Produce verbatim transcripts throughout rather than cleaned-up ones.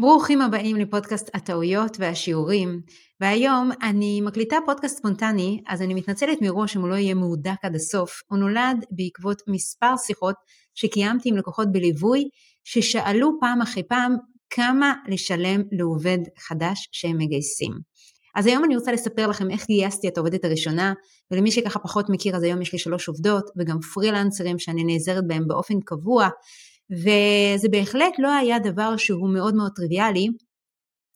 ברוכים הבאים לפודקאסט הטעויות והשיעורים, והיום אני מקליטה פודקאסט ספונטני, אז אני מתנצלת מראש אם הוא לא יהיה מהודק עד הסוף. הוא נולד בעקבות מספר שיחות שקיימתי עם לקוחות בליווי, ששאלו פעם אחרי פעם כמה לשלם לעובד חדש שהם מגייסים. אז היום אני רוצה לספר לכם איך גייסתי את העובדת הראשונה, ולמי שככה פחות מכיר, אז היום יש לי שלוש עובדות, וגם פרילנסרים שאני נעזרת בהם באופן קבוע, וזה בהחלט לא היה דבר שהוא מאוד מאוד טריוויאלי,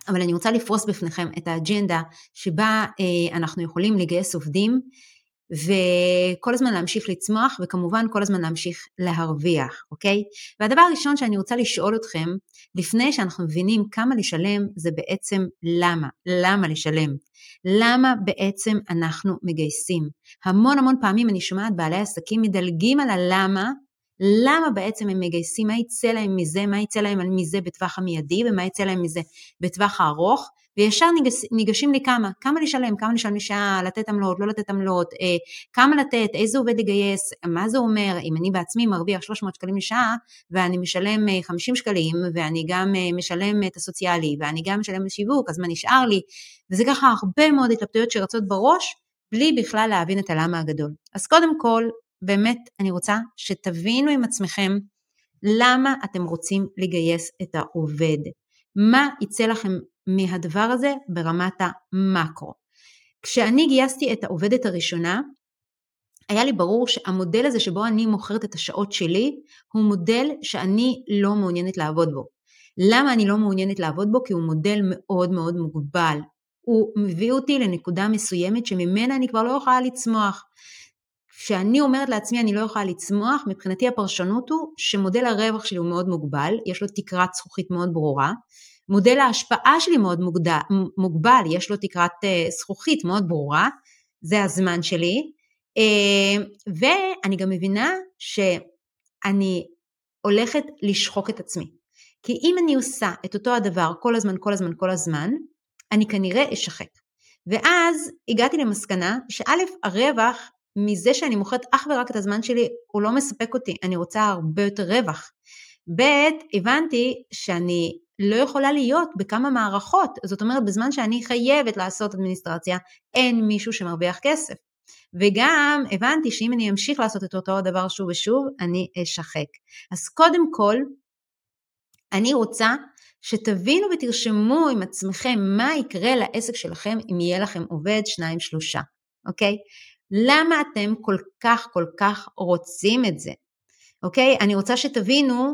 אבל אני רוצה לפרוס בפניכם את האג'נדה שבה אה, אנחנו יכולים לגייס עובדים, וכל הזמן להמשיך לצמוח, וכמובן כל הזמן להמשיך להרוויח, אוקיי? והדבר הראשון שאני רוצה לשאול אתכם, לפני שאנחנו מבינים כמה לשלם, זה בעצם למה, למה לשלם? למה בעצם אנחנו מגייסים? המון המון פעמים אני שומעת בעלי עסקים מדלגים על הלמה, למה בעצם הם מגייסים, מה יצא להם מזה, מה יצא להם מזה בטווח המיידי, ומה יצא להם מזה בטווח הארוך, וישר ניגש, ניגשים לי כמה, כמה לשלם, כמה לשלם לשעה, לתת עמלות, לא לתת עמלות, אה, כמה לתת, איזה עובד לגייס, מה זה אומר, אם אני בעצמי מרוויח שלוש מאות שקלים לשעה, ואני משלם חמישים שקלים, ואני גם משלם את הסוציאלי, ואני גם משלם לשיווק, אז מה נשאר לי, וזה ככה הרבה מאוד התלבטויות שרצות בראש, בלי בכלל להבין את הלמה הגדול. אז קודם כל, באמת אני רוצה שתבינו עם עצמכם למה אתם רוצים לגייס את העובד. מה יצא לכם מהדבר הזה ברמת המקרו. כשאני גייסתי את העובדת הראשונה, היה לי ברור שהמודל הזה שבו אני מוכרת את השעות שלי, הוא מודל שאני לא מעוניינת לעבוד בו. למה אני לא מעוניינת לעבוד בו? כי הוא מודל מאוד מאוד מוגבל. הוא מביא אותי לנקודה מסוימת שממנה אני כבר לא יכולה לצמוח. כשאני אומרת לעצמי אני לא יכולה לצמוח, מבחינתי הפרשנות הוא שמודל הרווח שלי הוא מאוד מוגבל, יש לו תקרת זכוכית מאוד ברורה, מודל ההשפעה שלי מאוד מוגדל, מוגבל, יש לו תקרת uh, זכוכית מאוד ברורה, זה הזמן שלי, uh, ואני גם מבינה שאני הולכת לשחוק את עצמי, כי אם אני עושה את אותו הדבר כל הזמן, כל הזמן, כל הזמן, אני כנראה אשחק, ואז הגעתי למסקנה שא' הרווח, מזה שאני מוכרת אך ורק את הזמן שלי, הוא לא מספק אותי, אני רוצה הרבה יותר רווח. ב' הבנתי שאני לא יכולה להיות בכמה מערכות, זאת אומרת בזמן שאני חייבת לעשות אדמיניסטרציה, אין מישהו שמרוויח כסף. וגם הבנתי שאם אני אמשיך לעשות את אותו הדבר שוב ושוב, אני אשחק. אז קודם כל, אני רוצה שתבינו ותרשמו עם עצמכם, מה יקרה לעסק שלכם אם יהיה לכם עובד שניים שלושה, אוקיי? למה אתם כל כך כל כך רוצים את זה? אוקיי? אני רוצה שתבינו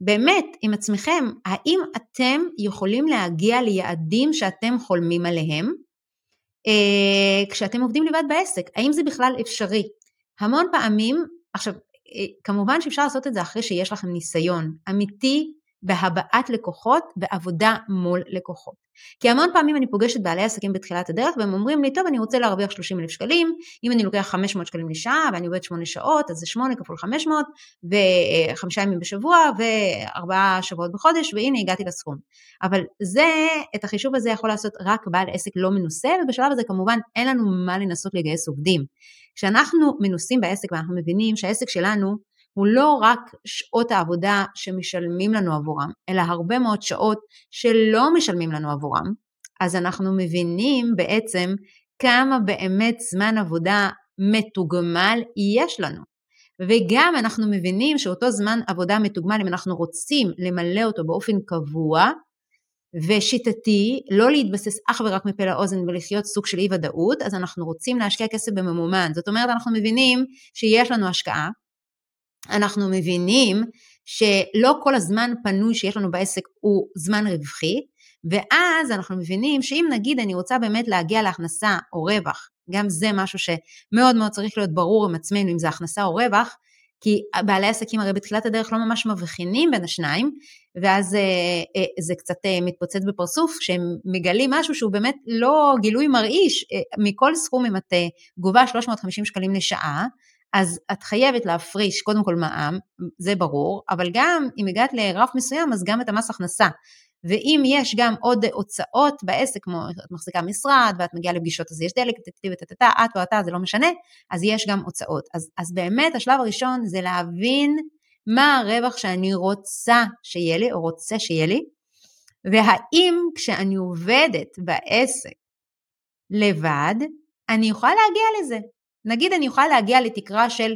באמת עם עצמכם, האם אתם יכולים להגיע ליעדים שאתם חולמים עליהם, אה, כשאתם עובדים לבד בעסק? האם זה בכלל אפשרי? המון פעמים, עכשיו, אה, כמובן שאפשר לעשות את זה אחרי שיש לכם ניסיון אמיתי, בהבעת לקוחות, בעבודה מול לקוחות. כי המון פעמים אני פוגשת בעלי עסקים בתחילת הדרך, והם אומרים לי, טוב, אני רוצה להרוויח שלושים אלף שקלים, אם אני לוקח חמש מאות שקלים לשעה, ואני עובד שמונה שעות, אז זה שמונה כפול חמש מאות, וחמישה ימים בשבוע, וארבעה שבועות בחודש, והנה הגעתי לסכום. אבל זה, את החישוב הזה יכול לעשות רק בעל עסק לא מנוסה, ובשלב הזה כמובן אין לנו מה לנסות לגייס עובדים. כשאנחנו מנוסים בעסק, ואנחנו מבינים שהעסק שלנו, הוא לא רק שעות העבודה שמשלמים לנו עבורם, אלא הרבה מאוד שעות שלא משלמים לנו עבורם, אז אנחנו מבינים בעצם כמה באמת זמן עבודה מתוגמל יש לנו. וגם אנחנו מבינים שאותו זמן עבודה מתוגמל, אם אנחנו רוצים למלא אותו באופן קבוע ושיטתי, לא להתבסס אך ורק מפה לאוזן ולחיות סוג של אי ודאות, אז אנחנו רוצים להשקיע כסף בממומן. זאת אומרת, אנחנו מבינים שיש לנו השקעה, אנחנו מבינים שלא כל הזמן פנוי שיש לנו בעסק הוא זמן רווחי, ואז אנחנו מבינים שאם נגיד אני רוצה באמת להגיע להכנסה או רווח, גם זה משהו שמאוד מאוד צריך להיות ברור עם עצמנו אם זה הכנסה או רווח, כי בעלי עסקים הרי בתחילת הדרך לא ממש מבחינים בין השניים, ואז זה קצת מתפוצץ בפרסוף, שהם מגלים משהו שהוא באמת לא גילוי מרעיש, מכל סכום אם את גובה שלוש מאות וחמישים שקלים לשעה, אז את חייבת להפריש קודם כל מע"מ, זה ברור, אבל גם אם הגעת לרף מסוים, אז גם את המס הכנסה, ואם יש גם עוד הוצאות בעסק, כמו את מחזיקה משרד, ואת מגיעה לפגישות, אז יש דלק, תתתתתתת, את או אתה, זה לא משנה, אז יש גם הוצאות. אז, אז באמת השלב הראשון זה להבין מה הרווח שאני רוצה שיהיה לי, או רוצה שיהיה לי, והאם כשאני עובדת בעסק לבד, אני יכולה להגיע לזה. נגיד אני יכולה להגיע לתקרה של,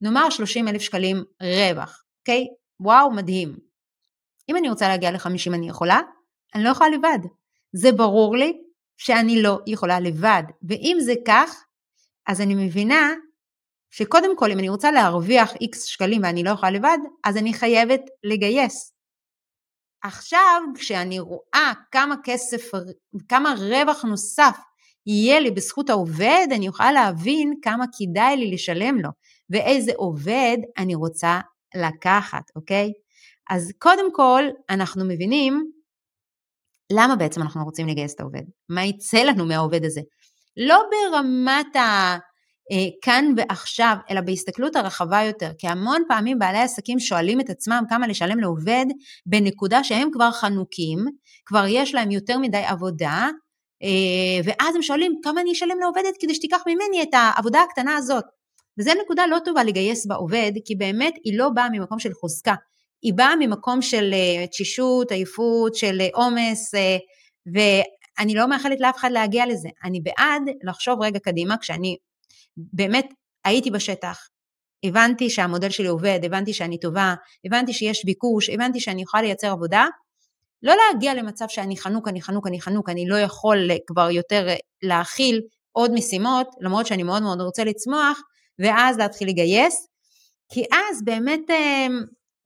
נאמר שלושים אלף שקלים רווח, אוקיי? וואו, מדהים. אם אני רוצה להגיע ל-חמישים אני יכולה? אני לא יכולה לבד. זה ברור לי שאני לא יכולה לבד. ואם זה כך, אז אני מבינה שקודם כל, אם אני רוצה להרוויח X שקלים ואני לא יכולה לבד, אז אני חייבת לגייס. עכשיו, כשאני רואה כמה כסף, כמה רווח נוסף יהיה לי בזכות העובד, אני אוכל להבין כמה כדאי לי לשלם לו, ואיזה עובד אני רוצה לקחת, אוקיי? אז קודם כל, אנחנו מבינים למה בעצם אנחנו רוצים לגייס את העובד. מה יצא לנו מהעובד הזה? לא ברמת ה... כאן ועכשיו, אלא בהסתכלות הרחבה יותר, כי המון פעמים בעלי עסקים שואלים את עצמם כמה לשלם לעובד, בנקודה שהם כבר חנוקים, כבר יש להם יותר מדי עבודה, ואז הם שואלים כמה אני אשלם לעובדת, כדי שתיקח ממני את העבודה הקטנה הזאת, וזו נקודה לא טובה לגייס בעובד, כי באמת היא לא באה ממקום של חוזקה, היא באה ממקום של תשישות, עייפות, של אומס, ואני לא מאחלת לאף אחד להגיע לזה, אני בעד לחשוב רגע קדימה, כשאני באמת הייתי בשטח, הבנתי שהמודל שלי עובד, הבנתי שאני טובה, הבנתי שיש ביקוש, הבנתי שאני יכולה לייצר עבודה, לא להגיע למצב שאני חנוק, אני חנוק, אני חנוק, אני לא יכול כבר יותר להכיל עוד משימות, למרות שאני מאוד מאוד רוצה לצמוח, ואז להתחיל לגייס, כי אז באמת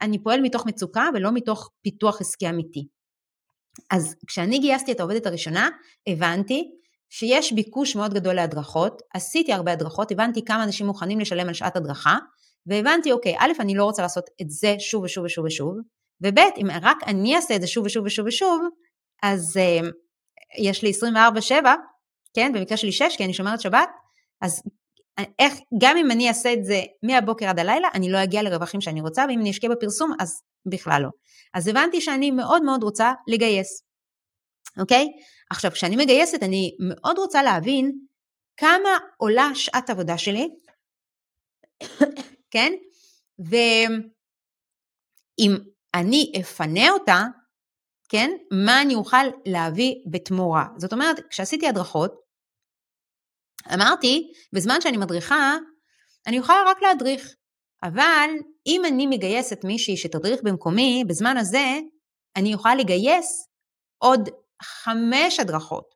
אני פועל מתוך מצוקה, ולא מתוך פיתוח עסקי אמיתי. אז כשאני גייסתי את העובדת הראשונה, הבנתי, שיש ביקוש מאוד גדול להדרכות, עשיתי הרבה הדרכות, הבנתי כמה אנשים מוכנים לשלם על שעת הדרכה, והבנתי, אוקיי, א', אני לא רוצה לעשות את זה שוב ושוב ושוב ושוב, וב', אם רק אני אעשה את זה שוב ושוב ושוב ושוב, אז אה, יש לי עשרים וארבע שבע, כן, במקרה שלי שש, כי אני שומרת שבת, אז איך, גם אם אני אעשה את זה מהבוקר עד הלילה, אני לא אגיע לרווחים שאני רוצה, ואם אני אשקיע בפרסום, אז בכלל לא. אז הבנתי שאני מאוד מאוד רוצה לגייס. אוקיי? עכשיו, כשאני מגייסת, אני מאוד רוצה להבין כמה עולה שעת עבודה שלי, כן? ואם אני אפנה אותה, כן? מה אני אוכל להביא בתמורה? זאת אומרת, כשעשיתי הדרכות, אמרתי, בזמן שאני מדריכה, אני אוכל רק להדריך, אבל אם אני מגייסת מישהי שתדריך במקומי, בזמן הזה, אני אוכל לגייס עוד חמש הדרכות.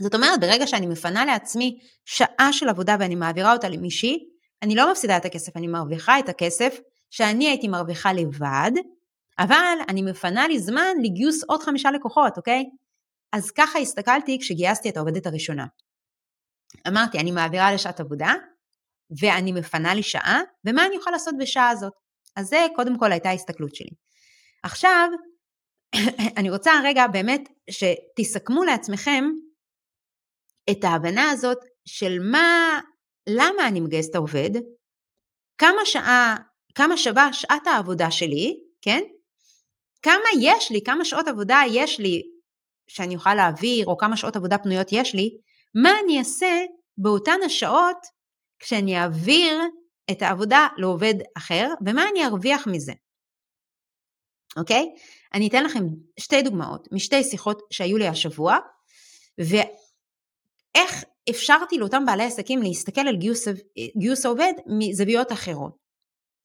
זאת אומרת, ברגע שאני מפנה לעצמי שעה של עבודה ואני מעבירה אותה למישהי, אני לא מפסידה את הכסף, אני מרוויחה את הכסף שאני הייתי מרוויחה לבד, אבל אני מפנה לי זמן לגיוס עוד חמישה לקוחות, אוקיי? אז ככה הסתכלתי כשגייסתי את העובדת הראשונה. אמרתי, אני מעבירה לשעת עבודה, ואני מפנה לי שעה, ומה אני יכולה לעשות בשעה הזאת? אז זה קודם כל הייתה ההסתכלות שלי. עכשיו, אני רוצה רגע באמת שתסכמו לעצמכם את ההבנה הזאת של מה, למה אני מגייס את העובד, כמה שעה, כמה שווה שעת העבודה שלי, כן? כמה יש לי, כמה שעות עבודה יש לי שאני אוכל להעביר, או כמה שעות עבודה פנויות יש לי, מה אני אעשה באותן השעות כשאני אעביר את העבודה לעובד אחר, ומה אני ארוויח מזה? אוקיי? אני אתן לכם שתי דוגמאות, משתי שיחות שהיו לי השבוע, ואיך אפשרתי לאותם בעלי עסקים להסתכל על גיוס, גיוס עובד מזוויות אחרות.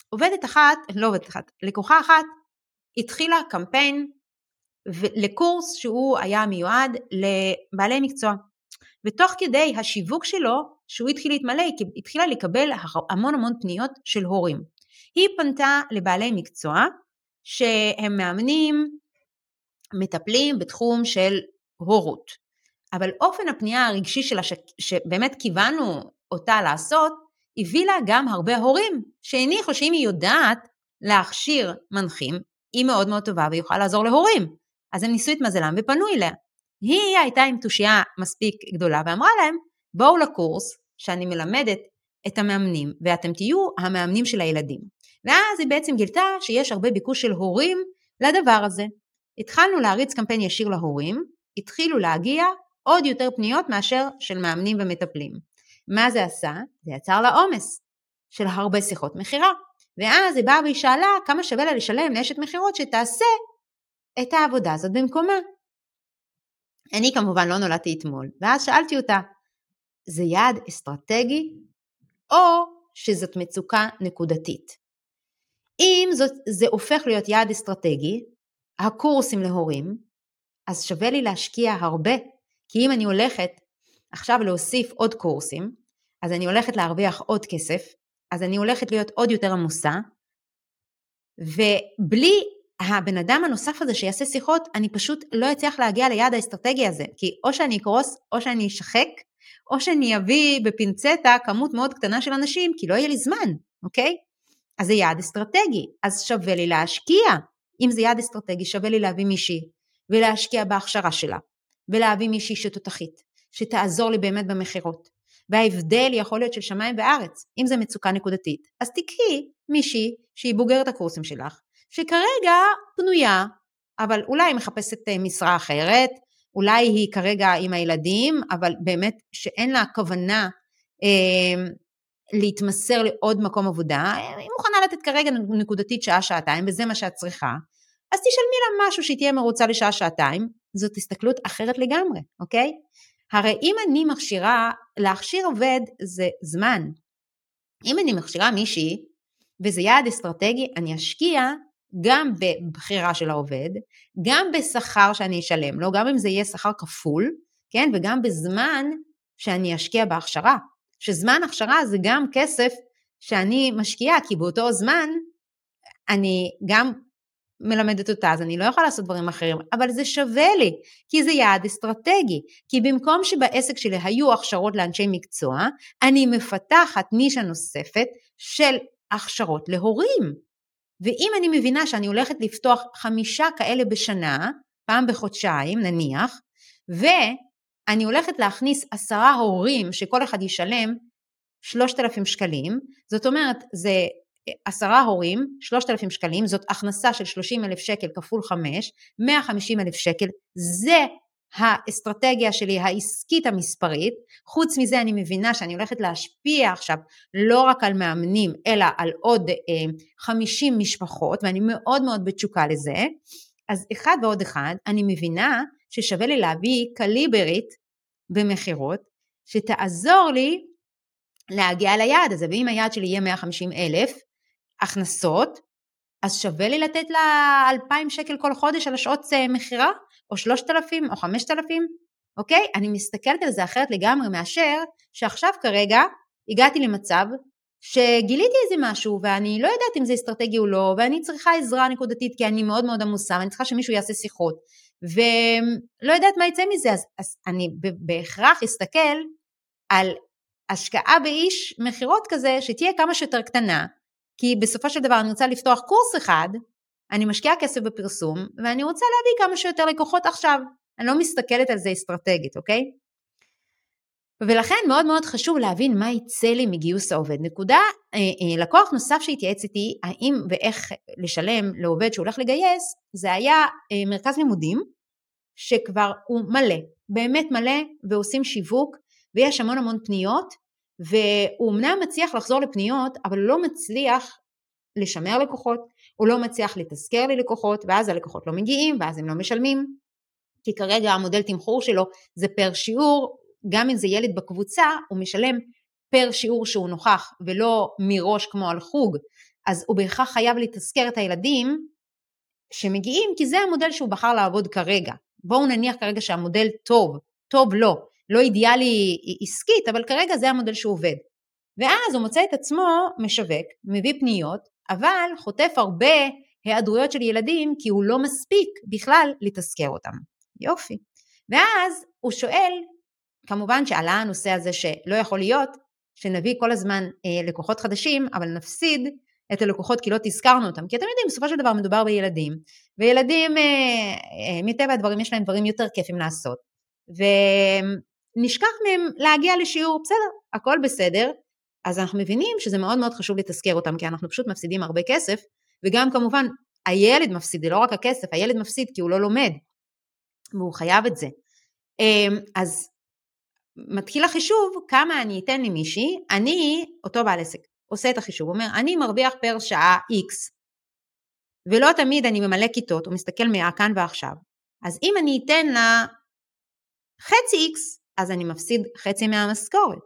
עובדת אחת, לא עובדת אחת, לקוחה אחת, התחילה קמפיין לקורס שהוא היה מיועד לבעלי מקצוע. ותוך כדי השיווק שלו, שהוא התחיל להתמלא, כי התחילה לקבל המון המון פניות של הורים. היא פנתה לבעלי מקצוע, שהם מאמנים, מטפלים בתחום של הורות. אבל אופן הפנייה הרגשי שלה, ש... שבאמת כיוונו אותה לעשות, הביא לה גם הרבה הורים, שהניחו שאם היא יודעת להכשיר מנחים, היא מאוד מאוד טובה ויוכל לעזור להורים. אז הם ניסו את מזלם ופנו אליה. היא הייתה עם תושייה מספיק גדולה, ואמרה להם, בואו לקורס שאני מלמדת את המאמנים, ואתם תהיו המאמנים של הילדים. ואז היא בעצם גילתה שיש הרבה ביקוש של הורים לדבר הזה. התחלנו להריץ קמפיין ישיר להורים, התחילו להגיע עוד יותר פניות מאשר של מאמנים ומטפלים. מה זה עשה? זה יצר לה עומס של הרבה שיחות מחירה. ואז היא באה והיא שאלה כמה שווה לה לשלם לאשת מחירות שתעשה את העבודה הזאת במקומה. אני כמובן לא נולדתי אתמול, ואז שאלתי אותה, זה יעד אסטרטגי או שזאת מצוקה נקודתית? אם זאת, זה הופך להיות יעד אסטרטגי, הקורסים להורים, אז שווה לי להשקיע הרבה, כי אם אני הולכת עכשיו להוסיף עוד קורסים, אז אני הולכת להרוויח עוד כסף, אז אני הולכת להיות עוד יותר עמוסה, ובלי הבן אדם הנוסף הזה שיעשה שיחות, אני פשוט לא אצליח להגיע ליעד האסטרטגי הזה, כי או שאני אקרוס, או שאני אשחק, או שאני אביא בפינצטה כמות מאוד קטנה של אנשים, כי לא יהיה לי זמן, אוקיי? אז זה יעד אסטרטגי, אז שווה לי להשקיע. אם זה יעד אסטרטגי, שווה לי להביא מישהי, ולהשקיע בהכשרה שלה, ולהביא מישהי שתותחית, שתעזור לי באמת במחירות, וההבדל יכול להיות של שמיים וארץ. אם זה מצוקה נקודתית, אז תקחי מישהי שהיא בוגרת הקורסים שלך, שכרגע פנויה, אבל אולי היא מחפשת משרה אחרת, אולי היא כרגע עם הילדים, אבל באמת שאין לה כוונה אה, להתמסר לעוד מקום עבודה, היא מוכנה לתת כרגע נקודתית שעה-שעתיים, וזה מה שאת צריכה, אז תשלמי לה משהו שהיא תהיה מרוצה לשעה-שעתיים, זאת הסתכלות אחרת לגמרי, אוקיי? הרי אם אני מכשירה, להכשיר עובד זה זמן. אם אני מכשירה מישהי, וזה יעד אסטרטגי, אני אשקיע גם בבחירה של העובד, גם בשכר שאני אשלם לו, גם אם זה יהיה שכר כפול, כן? וגם בזמן שאני אשקיע בהכשרה. שזמן הכשרה זה גם כסף שאני משקיעה, כי באותו זמן אני גם מלמדת אותה, אז אני לא יכולה לעשות דברים אחרים, אבל זה שווה לי, כי זה יעד אסטרטגי, כי במקום שבעסק שלי היו הכשרות לאנשי מקצוע, אני מפתחת נישה נוספת של הכשרות להורים, ואם אני מבינה שאני הולכת לפתוח חמישה כאלה בשנה, פעם בחודשיים נניח, ואני הולכת להכניס עשרה הורים, שכל אחד ישלם שלושת אלפים שקלים, זאת אומרת זה עשרה הורים, שלושת אלפים שקלים, זאת הכנסה של שלושים אלף שקל כפול חמש, מאה וחמישים אלף שקל, זה האסטרטגיה שלי, העסקית המספרית, חוץ מזה אני מבינה שאני הולכת להשפיע עכשיו, לא רק על מאמנים, אלא על עוד אה, חמישים משפחות, ואני מאוד מאוד בתשוקה לזה, אז אחד ועוד אחד, אני מבינה ששווה לי להביא קליברית במחירות, שתעזור לי להגיע ליעד הזה, ואם היעד שלי יהיה מאה וחמישים אלף, הכנסות, אז שווה לי לתת לה אלפיים שקל כל חודש על השעות מחירה, או שלושת אלפים, או חמשת אלפים, אוקיי? אני מסתכלת על זה אחרת לגמרי מאשר, שעכשיו כרגע הגעתי למצב, שגיליתי איזה משהו, ואני לא יודעת אם זה אסטרטגי או לא, ואני צריכה עזרה נקודתית, כי אני מאוד מאוד עמוסה, ואני צריכה שמישהו יעשה שיחות, ולא יודעת מה יצא מזה, אז, אז אני בהכרח אסתכל על השקעה באיש מחירות כזה, שתהיה כמה שיותר קטנה, כי בסופו של דבר אני רוצה לפתוח קורס אחד, אני משקיעה כסף בפרסום, ואני רוצה להביא כמה שיותר לקוחות עכשיו, אני לא מסתכלת על זה אסטרטגית, אוקיי? ולכן מאוד מאוד חשוב להבין מה יצא לי מגיוס העובד. נקודה, לקוח נוסף שהתייעץ איתי, האם ואיך לשלם לעובד שהולך לגייס, זה היה מרכז לימודים, שכבר הוא מלא, באמת מלא, ועושים שיווק, ויש המון המון פניות, והוא אמנם מצליח לחזור לפניות, אבל הוא לא מצליח לשמר לקוחות, הוא לא מצליח לתזכר לי לקוחות, ואז הלקוחות לא מגיעים, ואז הם לא משלמים, כי כרגע המודל תמחור שלו זה פר שיעור, גם אם זה ילד בקבוצה, הוא משלם פר שיעור שהוא נוכח, ולא מראש כמו על חוג, אז הוא בהכרח חייב לתזכר את הילדים שמגיעים, כי זה המודל שהוא בחר לעבוד כרגע. בואו נניח כרגע שהמודל טוב, טוב לא, לא אידיאלי עסקית, אבל כרגע זה המודל שהוא עובד. ואז הוא מוצא את עצמו משווק, מביא פניות, אבל חוטף הרבה היעדרויות של ילדים, כי הוא לא מספיק בכלל לתזכר אותם. יופי. ואז הוא שואל, כמובן שעלה הנושא הזה שלא יכול להיות, שנביא כל הזמן אה, לקוחות חדשים, אבל נפסיד את הלקוחות כי לא תזכרנו אותם. כי אתם יודעים, בסופו של דבר מדובר בילדים, וילדים אה, אה, מטבע הדברים יש להם דברים יותר כיפים לעשות. ו... נשכח מהם להגיע לשיעור, בסדר, הכל בסדר, אז אנחנו מבינים שזה מאוד מאוד חשוב לתזכר אותם, כי אנחנו פשוט מפסידים הרבה כסף, וגם כמובן הילד מפסיד, לא רק הכסף, הילד מפסיד כי הוא לא לומד, והוא חייב את זה. אז מתחיל החישוב, כמה אני אתן למישהי, אני, אותו בעל עסק, עושה את החישוב, אומר, אני מרוויח פר שעה X, ולא תמיד אני ממלא כיתות, הוא מסתכל מהכאן ועכשיו. אז אם אני אתן לה חצי איקס, אז אני מפסיד חצי מהמשכורת.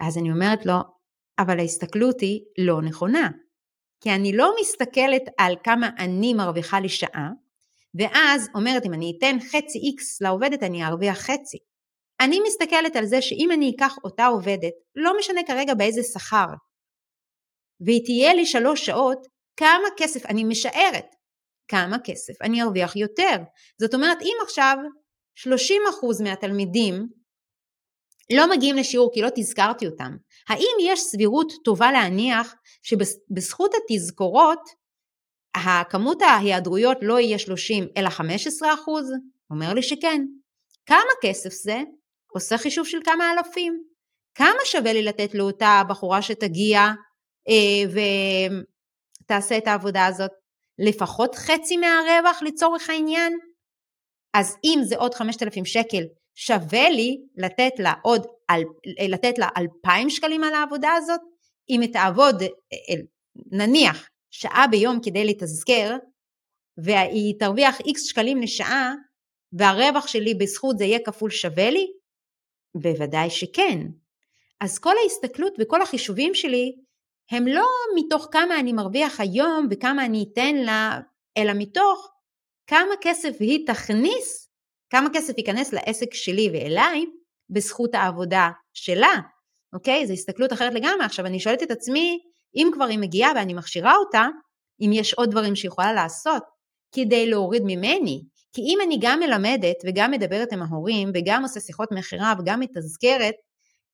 אז אני אומרת לו, אבל ההסתכלות היא לא נכונה, כי אני לא מסתכלת על כמה אני מרוויחה לשעה, ואז אומרת אם אני אתן חצי איקס לעובדת אני ארוויח חצי. אני מסתכלת על זה שאם אני אקח אותה עובדת, לא משנה כרגע באיזה שכר, והיא תהיה לי שלוש שעות, כמה כסף אני משערת, כמה כסף אני ארוויח יותר. זאת אומרת, אם עכשיו שלושים אחוז מהתלמידים לא מגיעים לשיעור כי לא תזכרתי אותם, האם יש סבירות טובה להניח שבזכות התזכורות, הכמות ההיעדרויות לא יהיה שלושים אלא חמישה עשר אחוז? אומר לי שכן. כמה כסף זה? עושה חישוב של כמה אלפים. כמה שווה לי לתת לאותה בחורה שתגיע ותעשה את העבודה הזאת? לפחות חצי מהרווח לצורך העניין? אז אם זה עוד חמשת אלפים שקל, שווה לי לתת לה עוד, לתת לה אלפיים שקלים על העבודה הזאת? אם היא תעבוד, נניח, שעה ביום כדי להתזכר, והיא תרוויח איקס שקלים לשעה, והרווח שלי בזכות זה יהיה כפול שווה לי? בוודאי שכן. אז כל ההסתכלות וכל החישובים שלי, הם לא מתוך כמה אני מרוויח היום וכמה אני אתן לה, אלא מתוך כמה כסף היא תכניס, כמה כסף ייכנס לעסק שלי ואליי, בזכות העבודה שלה. אוקיי? זו הסתכלות אחרת לגמרי. עכשיו אני שואלת את עצמי, אם כבר היא מגיעה ואני מכשירה אותה, אם יש עוד דברים שיכולה לעשות, כדי להוריד ממני. כי אם אני גם מלמדת וגם מדברת עם ההורים, וגם עושה שיחות מחירה וגם מתזכרת,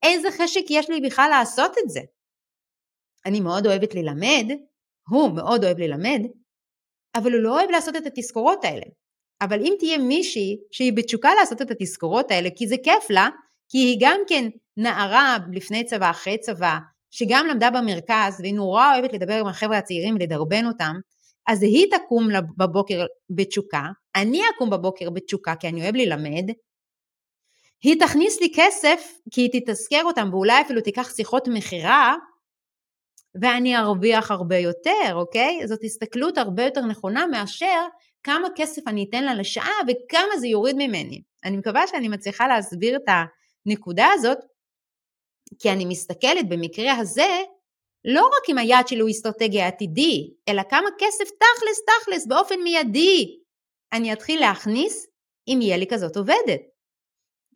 איזה חשק יש לי בכלל לעשות את זה? אני מאוד אוהבת ללמד, הוא מאוד אוהב ללמד, אבל הוא לא אוהב לעשות את התזכורות האלה. אבל אם תהיה מישהי שהיא בתשוקה לעשות את התזכורות האלה, כי זה כיף לה, כי היא גם כן נערה לפני צבא, אחרי צבא, שגם למדה במרכז, והיא נורא אוהבת לדבר עם החבר'ה הצעירים ולדרבן אותם, אז היא תקום בבוקר בתשוקה, אני אקום בבוקר בתשוקה, כי אני אוהב ללמד, היא תכניס לי כסף, כי היא תתזכר אותם, ואולי אפילו תיקח שיחות מחירה, ואני ארוויח הרבה יותר, אוקיי? זאת הסתכלות הרבה יותר נכונה מאשר כמה כסף אני אתן לה לשעה, וכמה זה יוריד ממני. אני מקווה שאני מצליחה להסביר את הנקודה הזאת, כי אני מסתכלת במקרה הזה, לא רק עם היעד שלו אסטרטגיה עתידי, אלא כמה כסף תכלס תכלס באופן מיידי, אני אתחיל להכניס אם יהיה לי כזאת עובדת.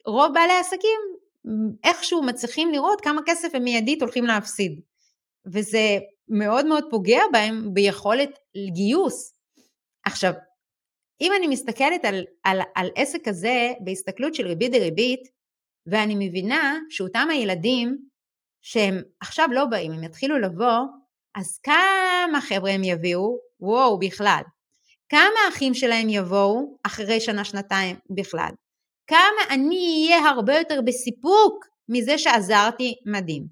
רוב בעלי עסקים איכשהו מצליחים לראות כמה כסף הם מיידית הולכים להפסיד, וזה מאוד מאוד פוגע בהם ביכולת גיוס. עכשיו, אם אני מסתכלת על, על, על עסק הזה בהסתכלות של ריבית דריבית, ואני מבינה שאותם הילדים שהם עכשיו לא באים, הם יתחילו לבוא, אז כמה חבר'ה הם יביאו? וואו, בכלל. כמה אחים שלהם יבואו אחרי שנה, שנתיים בכלל? כמה אני אהיה הרבה יותר בסיפוק מזה שעזרתי מדהים?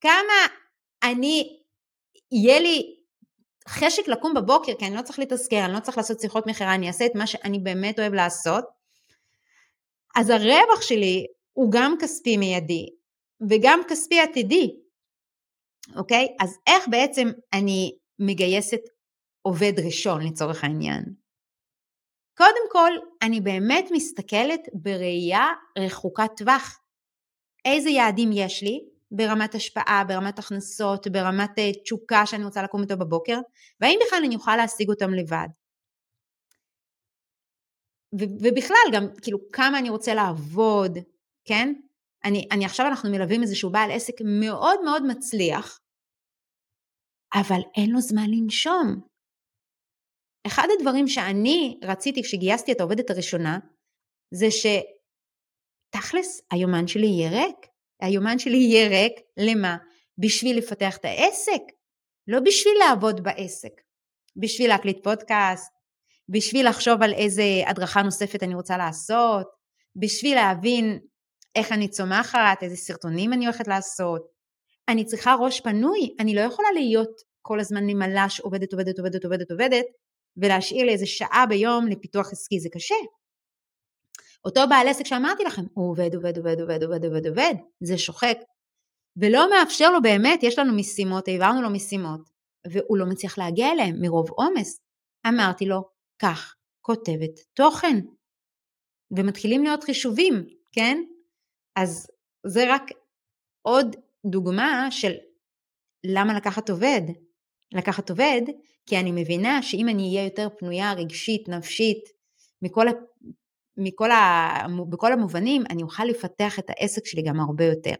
כמה אני, יהיה לי חשק לקום בבוקר, כי אני לא צריך להתזכר, אני לא צריך לעשות שיחות מחירה, אני אעשה את מה שאני באמת אוהב לעשות. אז הרווח שלי הוא גם כספי מיידי, וגם כספי עתידי. אוקיי? אז איך בעצם אני מגייסת עובד ראשון לצורך העניין? קודם כל, אני באמת מסתכלת בראייה רחוקת טווח. איזה יעדים יש לי? ברמת השפעה, ברמת הכנסות, ברמת תשוקה שאני רוצה לקום איתו בבוקר, והאם בכלל אני אוכל להשיג אותם לבד. ו- ובכלל גם, כאילו, כמה אני רוצה לעבוד, כן? אני, אני עכשיו אנחנו מלווים איזשהו בעל עסק מאוד מאוד מצליח, אבל אין לו זמן לנשום. אחד הדברים שאני רציתי כשגייסתי את העובדת הראשונה, זה שתכלס היומן שלי יהיה ריק. היומן שלי יהיה ריק, למה? בשביל לפתח את העסק, לא בשביל לעבוד בעסק, בשביל להקליט פודקאסט, בשביל לחשוב על איזה הדרכה נוספת אני רוצה לעשות, בשביל להבין איך אני צומחת, איזה סרטונים אני הולכת לעשות. אני צריכה ראש פנוי, אני לא יכולה להיות כל הזמן נמלא שעובדת, עובדת, עובדת, עובדת, עובדת, ולהשאיר לאיזה שעה ביום לפיתוח עסקי, זה קשה. אותו בעל עסק שאמרתי לכם, הוא עובד, עובד, עובד, עובד, עובד, עובד, עובד, זה שוחק, ולא מאפשר לו באמת, יש לנו משימות, העברנו לו משימות, והוא לא מצליח להגיע אליהם מרוב אומס. אמרתי לו, כך כותבת תוכן, ומתחילים להיות חישובים, כן? אז זה רק עוד דוגמה של למה לקחת עובד. לקחת עובד, כי אני מבינה שאם אני אהיה יותר פנויה, רגשית, נפשית, מכל ה... מכל ה... בכל המובנים, אני אוכל לפתח את העסק שלי גם הרבה יותר.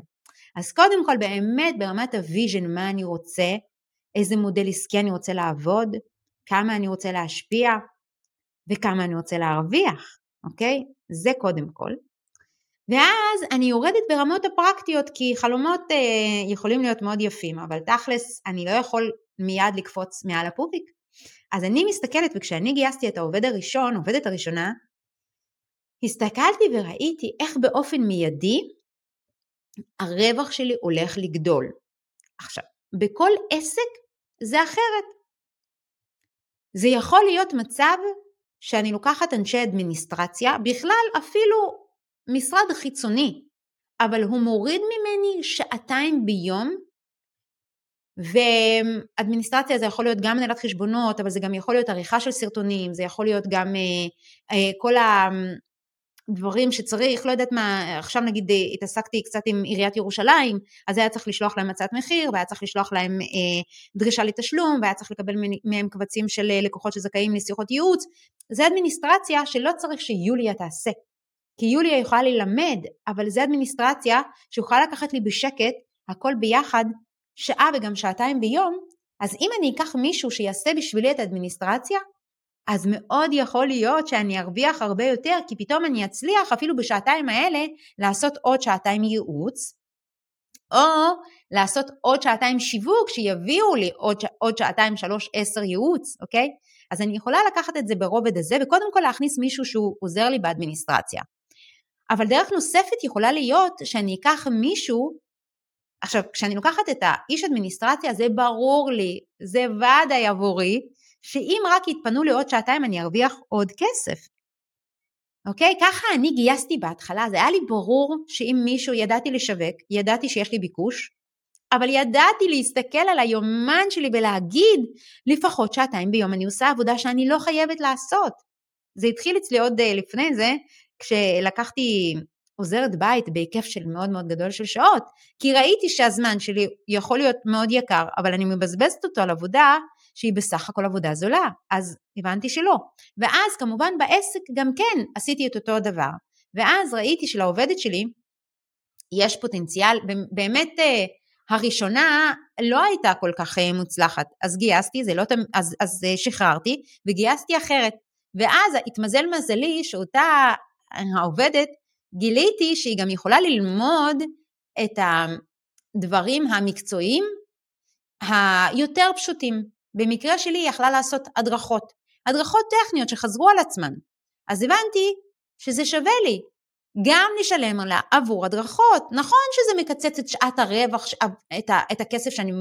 אז קודם כל, באמת, ברמת הוויז'ן, מה אני רוצה, איזה מודל עסקי אני רוצה לעבוד, כמה אני רוצה להשפיע, וכמה אני רוצה להרוויח, אוקיי? זה קודם כל. ואז אני יורדת ברמות הפרקטיות, כי חלומות אה, יכולים להיות מאוד יפים, אבל תכלס, אני לא יכול מיד לקפוץ מעל הפופיק. אז אני מסתכלת, וכשאני גייסתי את העובד הראשון, עובדת הראשונה, הסתכלתי וראיתי איך באופן מיידי, הרווח שלי הולך לגדול. עכשיו, בכל עסק זה אחרת. זה יכול להיות מצב שאני לוקחת אנשי אדמיניסטרציה, בכלל אפילו משרד חיצוני, אבל הוא מוריד ממני שעתיים ביום, ואדמיניסטרציה זה יכול להיות גם מנהלת חשבונות, אבל זה גם יכול להיות עריכה של סרטונים, זה יכול להיות גם אה, אה, כל הדברים שצריך, לא יודעת מה, עכשיו נגיד התעסקתי קצת עם עיריית ירושלים, אז היה צריך לשלוח להם הצעת מחיר, והיה צריך לשלוח להם אה, דרישה לתשלום, והיה צריך לקבל מהם קבצים של לקוחות שזכאים לשיחות ייעוץ, זה אדמיניסטרציה שלא צריך שיוליה תעשה, כי יוליה יכולה ללמד, אבל זה אדמיניסטרציה שיכולה לקחת לי בשקט, הכל ביחד, שעה וגם שעתיים ביום, אז אם אני אקח מישהו שיעשה בשבילי את האדמיניסטרציה, אז מאוד יכול להיות שאני ארוויח הרבה יותר, כי פתאום אני אצליח אפילו בשעתיים האלה, לעשות עוד שעתיים ייעוץ, או לעשות עוד שעתיים שיווק, שיביאו לי עוד, שע, עוד שעתיים שלוש עשר ייעוץ, אוקיי? אז אני יכולה לקחת את זה ברובד הזה, וקודם כל להכניס מישהו שהוא עוזר לי באדמיניסטרציה. אבל דרך נוספת יכולה להיות שאני אקח מישהו, עכשיו, כשאני לוקחת את האיש אדמיניסטרציה, זה ברור לי, זה ודאי עבורי, שאם רק יתפנו לעוד שעתיים, אני ארוויח עוד כסף. אוקיי? ככה אני גייסתי בהתחלה, זה היה לי ברור שאם מישהו, ידעתי לשווק, ידעתי שיש לי ביקוש, אבל ידעתי להסתכל על היומן שלי ולהגיד, לפחות שעתיים ביום אני עושה עבודה שאני לא חייבת לעשות. זה התחיל אצלי עוד לפני זה, כשלקחתי עוזרת בית בהיקף של מאוד מאוד גדול של שעות, כי ראיתי שהזמן שלי יכול להיות מאוד יקר, אבל אני מבזבזת אותו על עבודה, שהיא בסך הכל עבודה זולה, אז הבנתי שלא. ואז כמובן בעסק גם כן עשיתי את אותו דבר, ואז ראיתי שלעובדת שלי, יש פוטנציאל, באמת הראשונה לא הייתה כל כך מוצלחת, אז גייסתי, זה לא, אז, אז שחררתי, וגייסתי אחרת, ואז התמזל מזלי שאותה העובדת, גיליתי שהיא גם יכולה ללמוד את הדברים המקצועיים היותר פשוטים. במקרה שלי היא יכלה לעשות הדרכות, הדרכות טכניות שחזרו על עצמן. אז הבנתי שזה שווה לי גם לשלם עליה עבור הדרכות. נכון שזה מקצץ את שעת הרווח, את הכסף שאני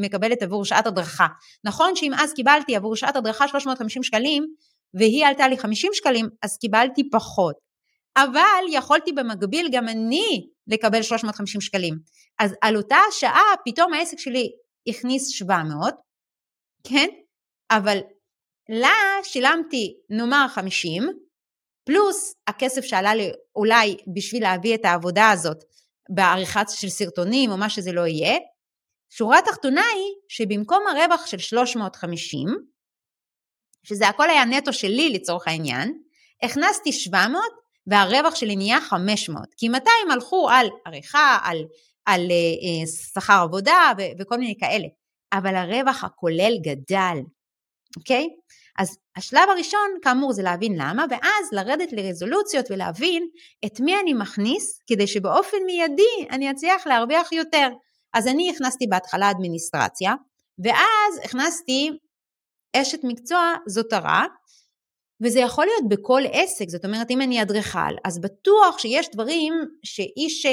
מקבלת עבור שעת הדרכה. נכון שאם אז קיבלתי עבור שעת הדרכה שלוש מאות וחמישים שקלים, והיא עלתה לי חמישים שקלים, אז קיבלתי פחות. אבל יכולתי במקביל גם אני לקבל שלוש מאות וחמישים שקלים. אז על אותה שעה פתאום העסק שלי הכניס שבע מאות, כן? אבל לה שילמתי נאמר חמישים, פלוס הכסף שעלה לי אולי בשביל להביא את העבודה הזאת בעריכה של סרטונים או מה שזה לא יהיה. שורה התחתונה היא שבמקום הרווח של שלוש מאות וחמישים, שזה הכל היה נטו שלי לצורך העניין, הכנסתי שבע מאות, והרווח שלי נהיה חמש מאות, כי מאתיים הלכו על עריכה, על, על אה, שכר עבודה ו, וכל מיני כאלה, אבל הרווח הכולל גדל, אוקיי? אז השלב הראשון כאמור זה להבין למה, ואז לרדת לרזולוציות ולהבין את מי אני מכניס, כדי שבאופן מיידי אני אצליח להרוויח יותר. אז אני הכנסתי בהתחלה אדמיניסטרציה, ואז הכנסתי אשת מקצוע זוטרה, וזה יכול להיות בכל עסק, זאת אומרת, אם אני אדריכל, אז בטוח שיש דברים שאיש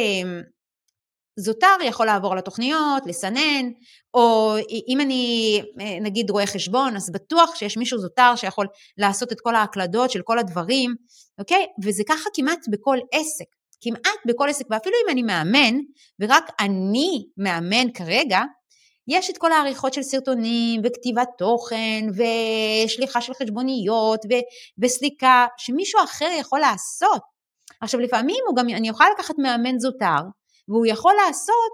זוטר יכול לעבור לתוכניות, לסנן, או אם אני נגיד רואה חשבון, אז בטוח שיש מישהו זוטר שיכול לעשות את כל ההקלדות של כל הדברים, אוקיי? וזה ככה כמעט בכל עסק, כמעט בכל עסק, ואפילו אם אני מאמן, ורק אני מאמן כרגע, יש את כל העריכות של סרטונים, וכתיבת תוכן, ושליחה של חשבוניות, ו- וסליקה, שמישהו אחר יכול לעשות. עכשיו, לפעמים הוא גם, אני אוכל לקחת מאמן זוטר, והוא יכול לעשות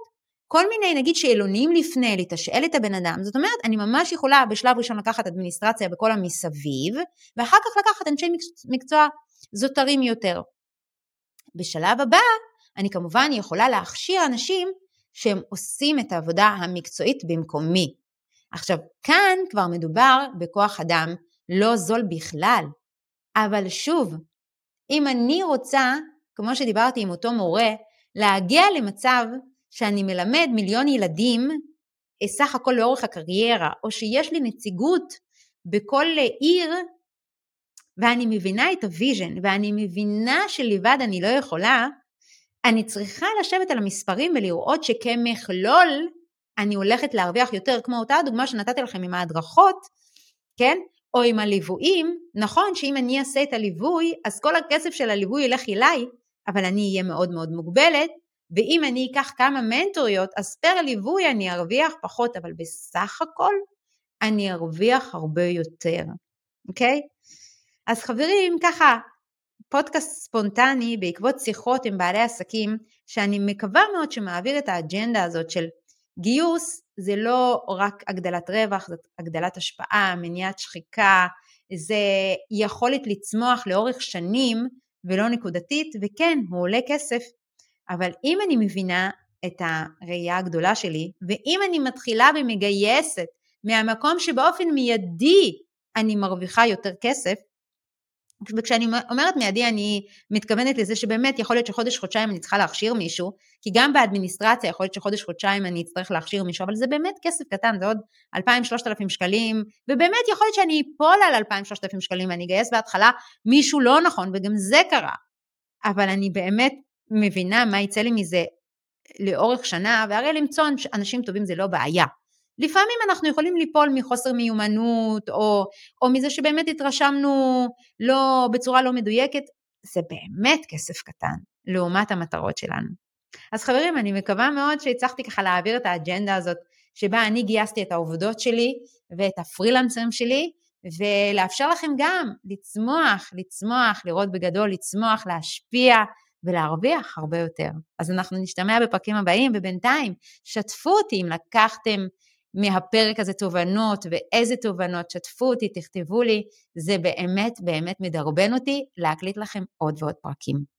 כל מיני, נגיד, שאלונים לפני, לתשאל את הבן אדם. זאת אומרת, אני ממש יכולה בשלב ראשון לקחת אדמיניסטרציה בכל המסביב, ואחר כך לקחת אנשי מקצוע זוטרים יותר. בשלב הבא, אני כמובן יכולה להכשיר אנשים שהם עושים את העבודה המקצועית במקומי. עכשיו, כאן כבר מדובר בכוח אדם לא זול בכלל. אבל שוב, אם אני רוצה, כמו שדיברתי עם אותו מורה, להגיע למצב שאני מלמד מיליון ילדים, סך הכל לאורך הקריירה, או שיש לי נציגות בכל עיר, ואני מבינה את הוויז'ן, ואני מבינה שלבד אני לא יכולה, אני צריכה לשבת על המספרים ולראות שכמכלול אני הולכת להרוויח יותר, כמו אותה הדוגמה שנתתי לכם עם ההדרכות, כן? או עם הליוויים. נכון שאם אני אעשה את הליווי, אז כל הכסף של הליווי ילך אליי, אבל אני אהיה מאוד מאוד מוגבלת, ואם אני אקח כמה מנטוריות, אז פר ליווי אני ארוויח פחות, אבל בסך הכל אני ארוויח הרבה יותר, אוקיי? אז חברים, ככה, פודקאסט ספונטני בעקבות שיחות עם בעלי עסקים, שאני מקווה מאוד שמעביר את האג'נדה הזאת של גיוס, זה לא רק הגדלת רווח, זה הגדלת השפעה, מניעת שחיקה, זה יכולת לצמוח לאורך שנים ולא נקודתית, וכן, הוא עולה כסף, אבל אם אני מבינה את הראייה הגדולה שלי, ואם אני מתחילה ומגייסת מהמקום שבאופן מיידי אני מרוויחה יותר כסף, וכשאני אומרת מידי אני מתכוונת לזה שבאמת יכול להיות שחודש חודשיים אני צריכה להכשיר מישהו, כי גם באדמיניסטרציה יכול להיות שחודש חודשיים אני אצטרך להכשיר מישהו, אבל זה באמת כסף קטן, זה עוד אלפיים עד שלושת אלפים שקלים, ובאמת יכול להיות שאני אפול על אלפיים עד שלושת אלפים שקלים, ואני אגייס בהתחלה מישהו לא נכון, וגם זה קרה, אבל אני באמת מבינה מה יצא לי מזה לאורך שנה, והרי למצוא אנשים טובים זה לא בעיה. לפעמים אנחנו יכולים ליפול מחוסר מיומנות, או, או מזה שבאמת התרשמנו לא, בצורה לא מדויקת, זה באמת כסף קטן, לעומת המטרות שלנו. אז חברים, אני מקווה מאוד שהצלחתי ככה להעביר את האג'נדה הזאת, שבה אני גייסתי את העובדות שלי, ואת הפרילנסרים שלי, ולאפשר לכם גם לצמוח, לצמוח, לראות בגדול, לצמוח, להשפיע, ולהרוויח הרבה יותר. אז אנחנו נשתמע בפרקים הבאים, ובינתיים שתפו אותי אם לקחתם מהפרק הזה תובנות, ואיזה תובנות, שתפו אותי, תכתבו לי, זה באמת באמת מדרבן אותי להקליט לכם עוד ועוד פרקים.